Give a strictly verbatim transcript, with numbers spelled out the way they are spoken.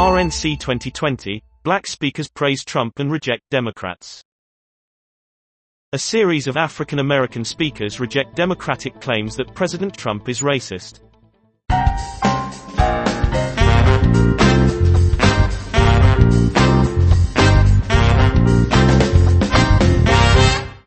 R N C twenty twenty, Black speakers praise Trump and reject Democrats. A series of African American speakers reject Democratic claims that President Trump is racist.